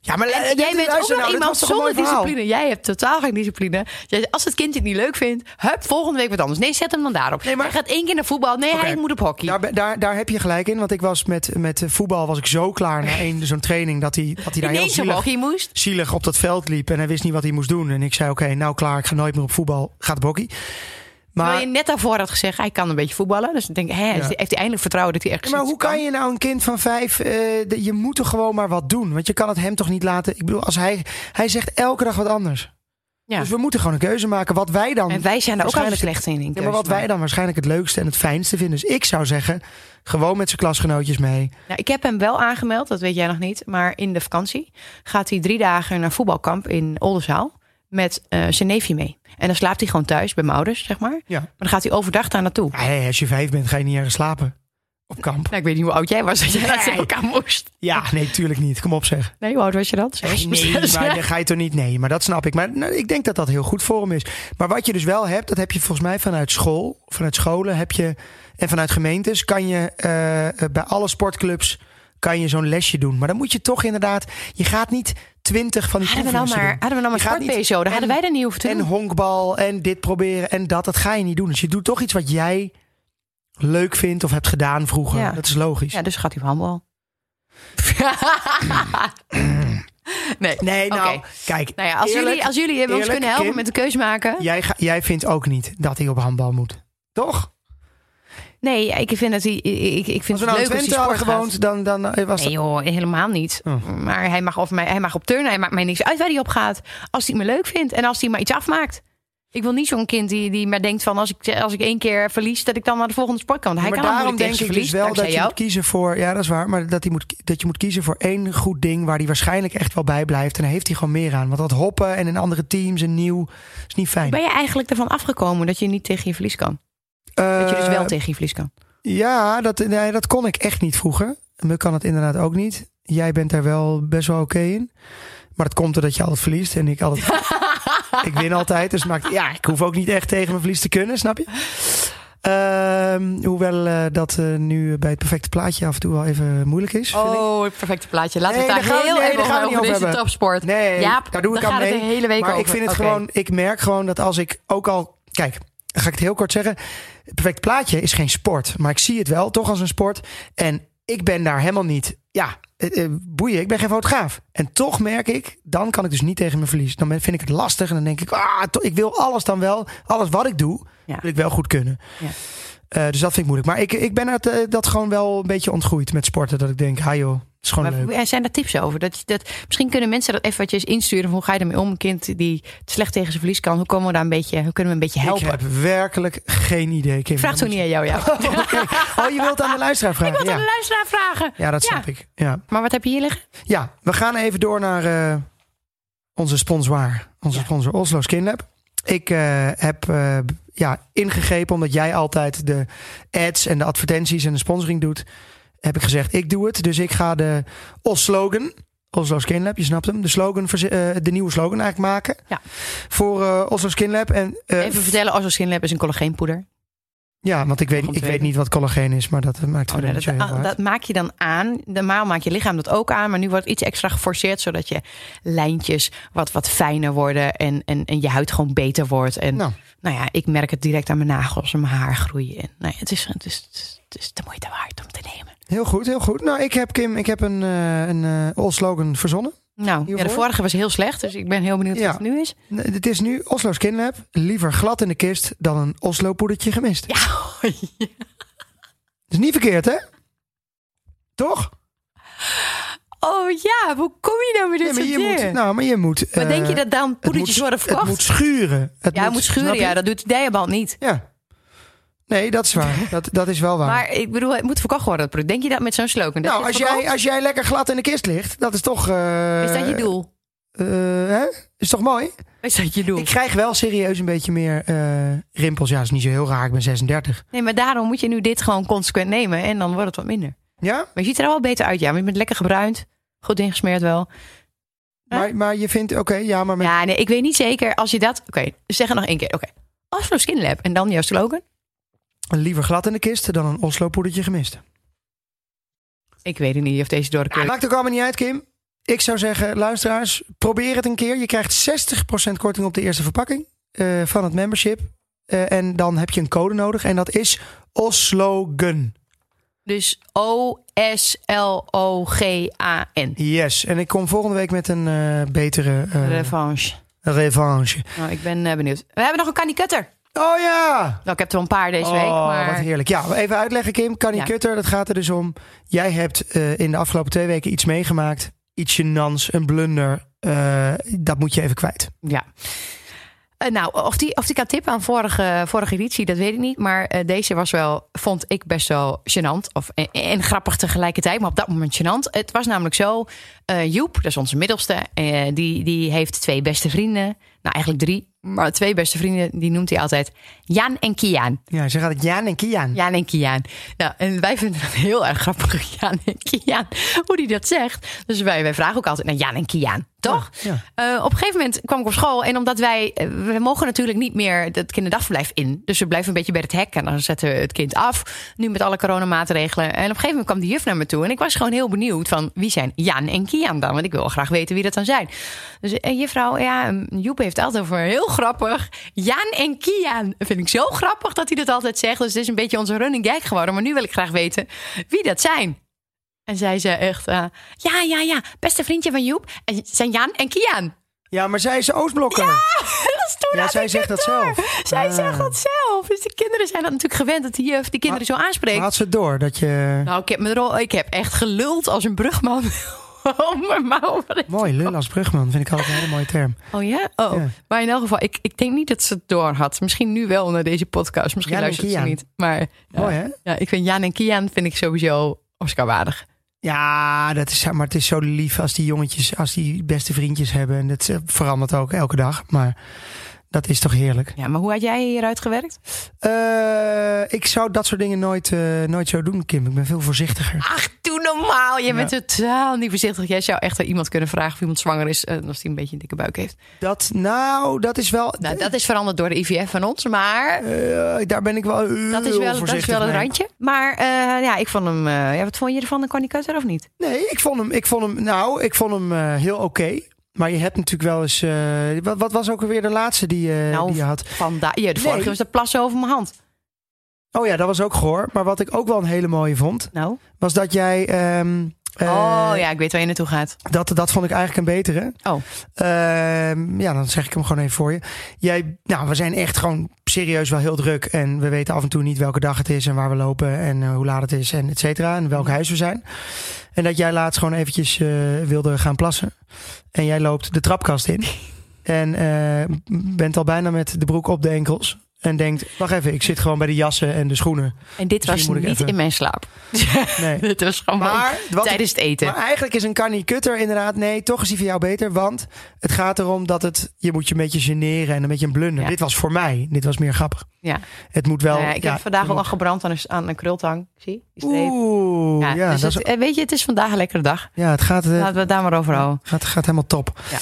Ja, maar en, dit, jij bent ook nou, nog iemand zonder discipline. Jij hebt totaal geen discipline. Als het kind het niet leuk vindt, hup, volgende week wat anders. Nee, zet hem dan daarop. Nee, maar... Hij gaat één keer naar voetbal. Nee, okay. Hij moet op hockey. Daar, daar, daar heb je gelijk in. Want ik was met, met voetbal was ik zo klaar na één zo'n training... dat hij, dat hij daar heel zielig, moest. zielig op dat veld liep. En hij wist niet wat hij moest doen. En ik zei, oké, okay, nou klaar, ik ga nooit meer op voetbal. Gaat op hockey. Maar terwijl je net daarvoor had gezegd, hij kan een beetje voetballen. Dus dan denk ik, hè, ja. heeft hij eindelijk vertrouwen dat hij ergens Maar hoe kan. kan je nou een kind van vijf, uh, de, je moet toch gewoon maar wat doen? Want je kan het hem toch niet laten. Ik bedoel, als hij, hij zegt elke dag wat anders. Ja. Dus we moeten gewoon een keuze maken. Wat wij dan en wij zijn er ook al slecht in. in ja, maar wat wij dan waarschijnlijk het leukste en het fijnste vinden. Dus ik zou zeggen, gewoon met zijn klasgenootjes mee. Nou, ik heb hem wel aangemeld, dat weet jij nog niet. Maar in de vakantie gaat hij drie dagen naar voetbalkamp in Oldenzaal. Met uh, zijn neefje mee. En dan slaapt hij gewoon thuis bij mijn ouders, zeg maar. Ja. Maar dan gaat hij overdag daar naartoe. Hey, als je vijf bent, ga je niet ergens slapen. Op kamp. Nou, ik weet niet hoe oud jij was dat jij nee. naar elkaar moest. Ja, nee, tuurlijk niet. Kom op, zeg. Nee, hoe oud was je dan? Zes. Nee, maar dan ga je toch niet? Nee, maar dat snap ik. Maar nou, ik denk dat dat heel goed voor hem is. Maar wat je dus wel hebt, dat heb je volgens mij vanuit school. Vanuit scholen heb je... En vanuit gemeentes kan je uh, bij alle sportclubs... kan je zo'n lesje doen. Maar dan moet je toch inderdaad... Je gaat niet twintig van die hadden we nou maar, hadden we nou maar sport-P S O, daar hadden wij er niet hoeven te doen. En honkbal en dit proberen en dat. Dat ga je niet doen. Dus je doet toch iets wat jij leuk vindt of hebt gedaan vroeger. Ja. Dat is logisch. Ja, dus gaat hij op handbal. nee, nee, nou, okay. kijk. Nou ja, als, eerlijk, jullie, als jullie hebben eerlijk, ons kunnen helpen Kim, met de keus maken. Jij, ga, jij vindt ook niet dat hij op handbal moet. Toch? Nee, ik vind dat hij. Ik, ik vind het nou leuk als hij sport gewoond, dan, dan was. Nee, joh, helemaal niet. Oh. Maar hij mag, of mij, hij mag op turnen, hij maakt mij niks uit waar hij op gaat. Als hij me leuk vindt en als hij maar iets afmaakt. Ik wil niet zo'n kind die, die maar denkt van als ik, als ik één keer verlies, dat ik dan naar de volgende sport kan. Want hij maar kan daarom denk ik verlies, dus wel dat je jou. moet kiezen voor. Ja, dat is waar. Maar dat, hij moet, dat je moet kiezen voor één goed ding waar hij waarschijnlijk echt wel bij blijft. En daar heeft hij gewoon meer aan. Want dat hoppen en in andere teams en nieuw is niet fijn. Ben je eigenlijk ervan afgekomen dat je niet tegen je verlies kan? Dat je dus wel tegen je verlies kan. Uh, ja, dat, nee, dat kon ik echt niet vroeger. Me kan het inderdaad ook niet. Jij bent daar wel best wel oké okay in. Maar het komt doordat je altijd verliest. En ik altijd... ik win altijd. Dus maakt, ja, ik hoef ook niet echt tegen mijn verlies te kunnen, snap je? Uh, hoewel uh, dat uh, nu bij het perfecte plaatje af en toe wel even moeilijk is. Oh, het perfecte plaatje. Laten nee, we het daar heel nee, even over, over, over deze topsport. Nee, Jaap, daar doe ik aan mee. De hele week maar over. Ik vind het okay. gewoon, ik merk gewoon dat als ik ook al... Kijk, dan ga ik het heel kort zeggen. Het perfect plaatje is geen sport. Maar ik zie het wel toch als een sport. En ik ben daar helemaal niet... Ja, boeien, ik ben geen fotograaf. En toch merk ik, dan kan ik dus niet tegen mijn verlies. Dan vind ik het lastig en dan denk ik... Ah, to, ik wil alles dan wel. Alles wat ik doe, ja. wil ik wel goed kunnen. Ja. Uh, dus dat vind ik moeilijk. Maar ik, ik ben uit, uh, dat gewoon wel een beetje ontgroeid met sporten. Dat ik denk, ha joh, is gewoon leuk. Zijn daar tips over? Dat, dat, misschien kunnen mensen dat even wat insturen. Hoe ga je ermee om? Een kind die slecht tegen zijn verlies kan. Hoe komen we daar een beetje? Hoe kunnen we een beetje helpen? Ik heb werkelijk geen idee. Kim. Vraag toch niet aan jou, ja. Oh, okay. Oh, je wilt aan de luisteraar vragen? Ik wil ja. aan de luisteraar vragen. Ja, dat snap ja. ik. Ja. Maar wat heb je hier liggen? Ja, we gaan even door naar uh, onze sponsor. Onze ja. sponsor Oslo Skinlab. Ik uh, heb uh, ja, ingegrepen omdat jij altijd de ads en de advertenties en de sponsoring doet. Heb ik gezegd, ik doe het. Dus ik ga de Oslogan, Oslo Skinlab, je snapt hem. De slogan, uh, de nieuwe slogan eigenlijk maken. Ja. Voor uh, Oslo Skinlab. En, uh, even vertellen, Oslo Skinlab is een collageenpoeder. Ja, want ik weet, ik weet niet wat collageen is, maar dat maakt het oh, nee, dat, heel a, dat maak je dan aan. Normaal maakt je lichaam dat ook aan, maar nu wordt iets extra geforceerd, zodat je lijntjes wat, wat fijner worden en, en, en je huid gewoon beter wordt. En nou. nou ja, ik merk het direct aan mijn nagels en mijn haar groeien. En, nou ja, het, is, het, is, het is de moeite waard om te nemen. Heel goed, heel goed. Nou, ik heb Kim, ik heb een, een, een Oslogan verzonnen. Nou, ja, de vorige was heel slecht, dus ik ben heel benieuwd ja. wat het nu is. Het is nu Oslo Skinlab. Liever glad in de kist dan een Oslo-poedertje gemist. Ja. Oh, ja. Dat is niet verkeerd, hè? Toch? Oh ja, hoe kom je nou met dit soort dingen? Ja, nou, maar je moet... Maar uh, denk je dat dan poedertjes moet, worden verkocht? Het moet schuren. Het ja, moet, moet schuren, ja. Dat doet de Dijaband niet. Ja. Nee, dat is waar. Dat, dat is wel waar. Maar ik bedoel, het moet verkocht worden, dat product. Denk je dat met zo'n slogan? Nou, als jij, als jij lekker glad in de kist ligt, dat is toch... Uh, is dat je doel? Uh, hè? Is toch mooi? Is dat je doel? Ik krijg wel serieus een beetje meer uh, rimpels. Ja, dat is niet zo heel raar. Ik ben zesendertig. Nee, maar daarom moet je nu dit gewoon consequent nemen. En dan wordt het wat minder. Ja? Maar je ziet er wel beter uit. Ja, maar je bent lekker gebruind. Goed ingesmeerd wel. Huh? Maar, maar je vindt... Oké, okay, ja, maar... Met... Ja, nee, ik weet niet zeker als je dat... Oké, okay, zeg het nog één keer. Oké, okay. Oslo Skinlab. En dan jouw slogan? Liever glad in de kist dan een Oslo-poedertje gemist. Ik weet niet of deze door de... Ja, maakt ook allemaal niet uit, Kim. Ik zou zeggen, luisteraars, probeer het een keer. Je krijgt zestig procent korting op de eerste verpakking uh, van het membership. Uh, en dan heb je een code nodig. En dat is Oslogan. Dus O S L O G A N. Yes. En ik kom volgende week met een uh, betere... Uh, revanche. Revanche. Nou, ik ben uh, benieuwd. We hebben nog een Candy Cutter. Oh ja! Nou, ik heb er een paar deze week. Oh, maar... wat heerlijk. Ja, even uitleggen, Kim. Candy ja. Cutter, dat gaat er dus om. Jij hebt uh, in de afgelopen twee weken iets meegemaakt. Iets gênants, een blunder. Uh, dat moet je even kwijt. Ja. Uh, nou, of die, of die kan tippen aan vorige, vorige editie, dat weet ik niet. Maar uh, deze was wel, vond ik best wel gênant. Of, en, en grappig tegelijkertijd, maar op dat moment gênant. Het was namelijk zo, uh, Joep, dat is onze middelste. Uh, die, die heeft twee beste vrienden. Nou, eigenlijk drie. Maar twee beste vrienden, die noemt hij altijd Jan en Kian. Ja, ze gaat het Jan en Kian. Jan en Kian. Nou, en wij vinden dat heel erg grappig, Jan en Kian. Hoe die dat zegt. Dus wij, wij vragen ook altijd naar Jan en Kian, toch? Ja, ja. Uh, op een gegeven moment kwam ik op school. En omdat wij, we mogen natuurlijk niet meer het kinderdagverblijf in. Dus we blijven een beetje bij het hek. En dan zetten we het kind af. Nu met alle coronamaatregelen. En op een gegeven moment kwam de juf naar me toe. En ik was gewoon heel benieuwd van wie zijn Jan en Kian dan? Want ik wil graag weten wie dat dan zijn. Dus uh, juffrouw, ja, Joep heeft altijd over heel grappig. Jan en Kian vind ik zo grappig dat hij dat altijd zegt. Dus het is een beetje onze running gag geworden. Maar nu wil ik graag weten wie dat zijn. En zij zei echt, uh, ja, ja, ja, beste vriendje van Joep. En zijn Jan en Kian. Ja, maar zij is Oostblokker. Ja, dat is toen ja, zij zegt dat door. zelf. Zij ah. zegt dat zelf. Dus de kinderen zijn dat natuurlijk gewend dat die juf die kinderen maar, zo aanspreekt. Laat ze door dat je... Nou, ik heb, mijn rol, ik heb echt geluld als een brugman. Oh, mouw, mooi, lul als brugman vind ik altijd een hele mooie term. Oh ja? Oh, ja. Maar in elk geval, ik, ik denk niet dat ze het door had. Misschien nu wel naar deze podcast. Misschien Jan luistert ze niet. Maar mooi, ja, hè? Ja, ik vind Jan en Kian vind ik sowieso Oscar-waardig. Ja, dat is, maar het is zo lief als die jongetjes, als die beste vriendjes hebben. En dat verandert ook elke dag. Maar dat is toch heerlijk. Ja, maar hoe had jij hieruit gewerkt? Uh, ik zou dat soort dingen nooit, uh, nooit zo doen, Kim. Ik ben veel voorzichtiger. Ach, doe normaal. Je ja. bent totaal niet voorzichtig. Jij zou echt aan iemand kunnen vragen of iemand zwanger is... Uh, als hij een beetje een dikke buik heeft. Dat, nou, dat is wel... Nou, dat is veranderd door de I V F van ons, maar... Uh, daar ben ik wel uh, dat is wel voorzichtig. Dat is wel een randje. Maar uh, ja, ik vond hem... Uh, ja, wat vond je ervan? Een Candy Cutter of niet? Nee, ik vond hem... Ik vond hem nou, ik vond hem uh, heel oké. Okay. Maar je hebt natuurlijk wel eens... Uh, wat, wat was ook alweer de laatste die, uh, nou, die je had? Vandaar, ja, de vorige nee. was de plassen over mijn hand. Oh ja, dat was ook goor. Maar wat ik ook wel een hele mooie vond... Nou? Was dat jij... Um, uh, oh ja, ik weet waar je naartoe gaat. Dat, dat vond ik eigenlijk een betere. Oh. Uh, ja, dan zeg ik hem gewoon even voor je. Jij, nou, we zijn echt gewoon serieus wel heel druk. En we weten af en toe niet welke dag het is en waar we lopen. En uh, hoe laat het is en et cetera. En welk huis we zijn. En dat jij laatst gewoon eventjes uh, wilde gaan plassen. En jij loopt de trapkast in. En uh, bent al bijna met de broek op de enkels. En denkt, wacht even, ik zit gewoon bij de jassen en de schoenen. En dit Misschien was niet even... in mijn slaap. Nee. Dit was gewoon maar, wat, tijdens het eten. Maar eigenlijk is een carny cutter inderdaad... nee, toch is die voor jou beter. Want het gaat erom dat het... je moet je een beetje generen en een beetje blunden. Ja. Dit was voor mij. Dit was meer grappig. Ja. Het moet wel... Uh, ik ja, heb vandaag al gebrand aan een, aan een krultang. Zie? Oeh. Ja, ja, dus dat het, is... Weet je, het is vandaag een lekkere dag. Ja, het gaat... Laten we het daar maar over houden. Het gaat, gaat helemaal top. Ja.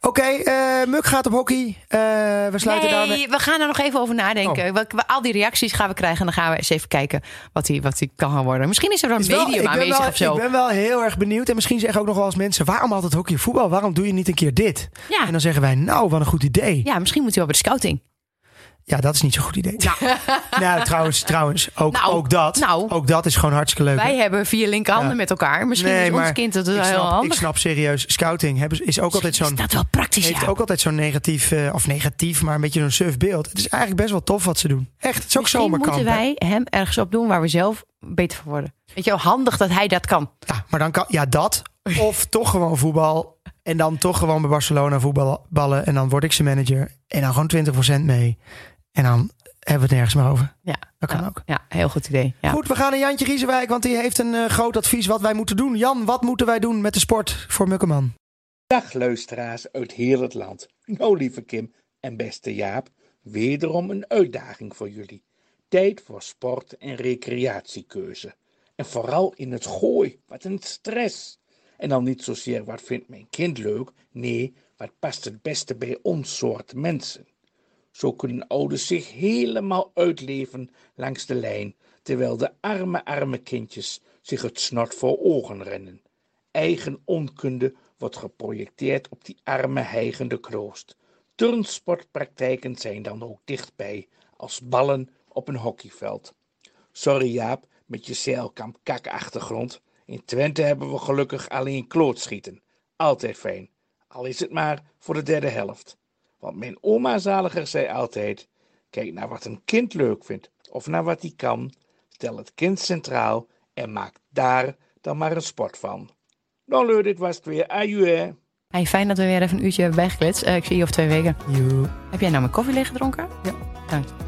Oké, okay, uh, Muck gaat op hockey. Uh, we sluiten nee, daar... we gaan er nog even over nadenken. Oh. We, we, al die reacties gaan we krijgen. En dan gaan we eens even kijken wat die, wat die kan gaan worden. Misschien is er wel een medium wel, aanwezig wel, of zo. Ik ben wel heel erg benieuwd. En misschien zeggen ook nog wel eens mensen... waarom altijd hockey en voetbal? Waarom doe je niet een keer dit? Ja. En dan zeggen wij, nou, wat een goed idee. Ja, misschien moet je wel bij de scouting. Ja, dat is niet zo'n goed idee. Nou, nou trouwens, trouwens ook, nou, ook, dat, nou, ook dat is gewoon hartstikke leuk. Wij hebben vier linkerhanden ja. met elkaar. Misschien nee, is ons kind dat heel snap, handig. Ik snap serieus, scouting hebben, is ook altijd zo'n... Is dat wel praktisch, heeft ja. ook altijd zo'n negatief, uh, of negatief, maar een beetje zo'n surfbeeld. Het is eigenlijk best wel tof wat ze doen. Echt, het is ook misschien zomerkamp. Moeten wij hem ergens op doen waar we zelf beter voor worden. Weet je wel, handig dat hij dat kan. Ja, maar dan kan, ja dat, of toch gewoon voetbal... en dan toch gewoon bij Barcelona voetballen... en dan word ik zijn manager. En dan gewoon twintig procent mee. En dan hebben we het nergens meer over. Ja, dat kan ja, ook. Ja, heel goed idee. Ja. Goed, we gaan naar Jantje Riezenwijk... want die heeft een uh, groot advies wat wij moeten doen. Jan, wat moeten wij doen met de sport voor Mukkeman? Dag luisteraars uit heel het land. Nou, lieve Kim en beste Jaap... wederom een uitdaging voor jullie. Tijd voor sport- en recreatiekeuze. En vooral in het gooi. Wat een stress... En dan niet zozeer wat vindt mijn kind leuk, nee, wat past het beste bij ons soort mensen. Zo kunnen ouders zich helemaal uitleven langs de lijn, terwijl de arme, arme kindjes zich het snot voor ogen rennen. Eigen onkunde wordt geprojecteerd op die arme, hijgende kroost. Turnsportpraktijken zijn dan ook dichtbij, als ballen op een hockeyveld. Sorry Jaap, met je zeilkamp kakachtergrond. In Twente hebben we gelukkig alleen klootschieten. Altijd fijn. Al is het maar voor de derde helft. Want mijn oma zaliger zei altijd... Kijk naar wat een kind leuk vindt of naar wat hij kan. Stel het kind centraal en maak daar dan maar een sport van. Nou leuk, dit was het weer. Adieu hè. Hey, fijn dat we weer even een uurtje hebben bijgekletst. Uh, ik zie je over twee weken. Yo. Heb jij nou mijn koffie leeg gedronken? Ja. Dank je.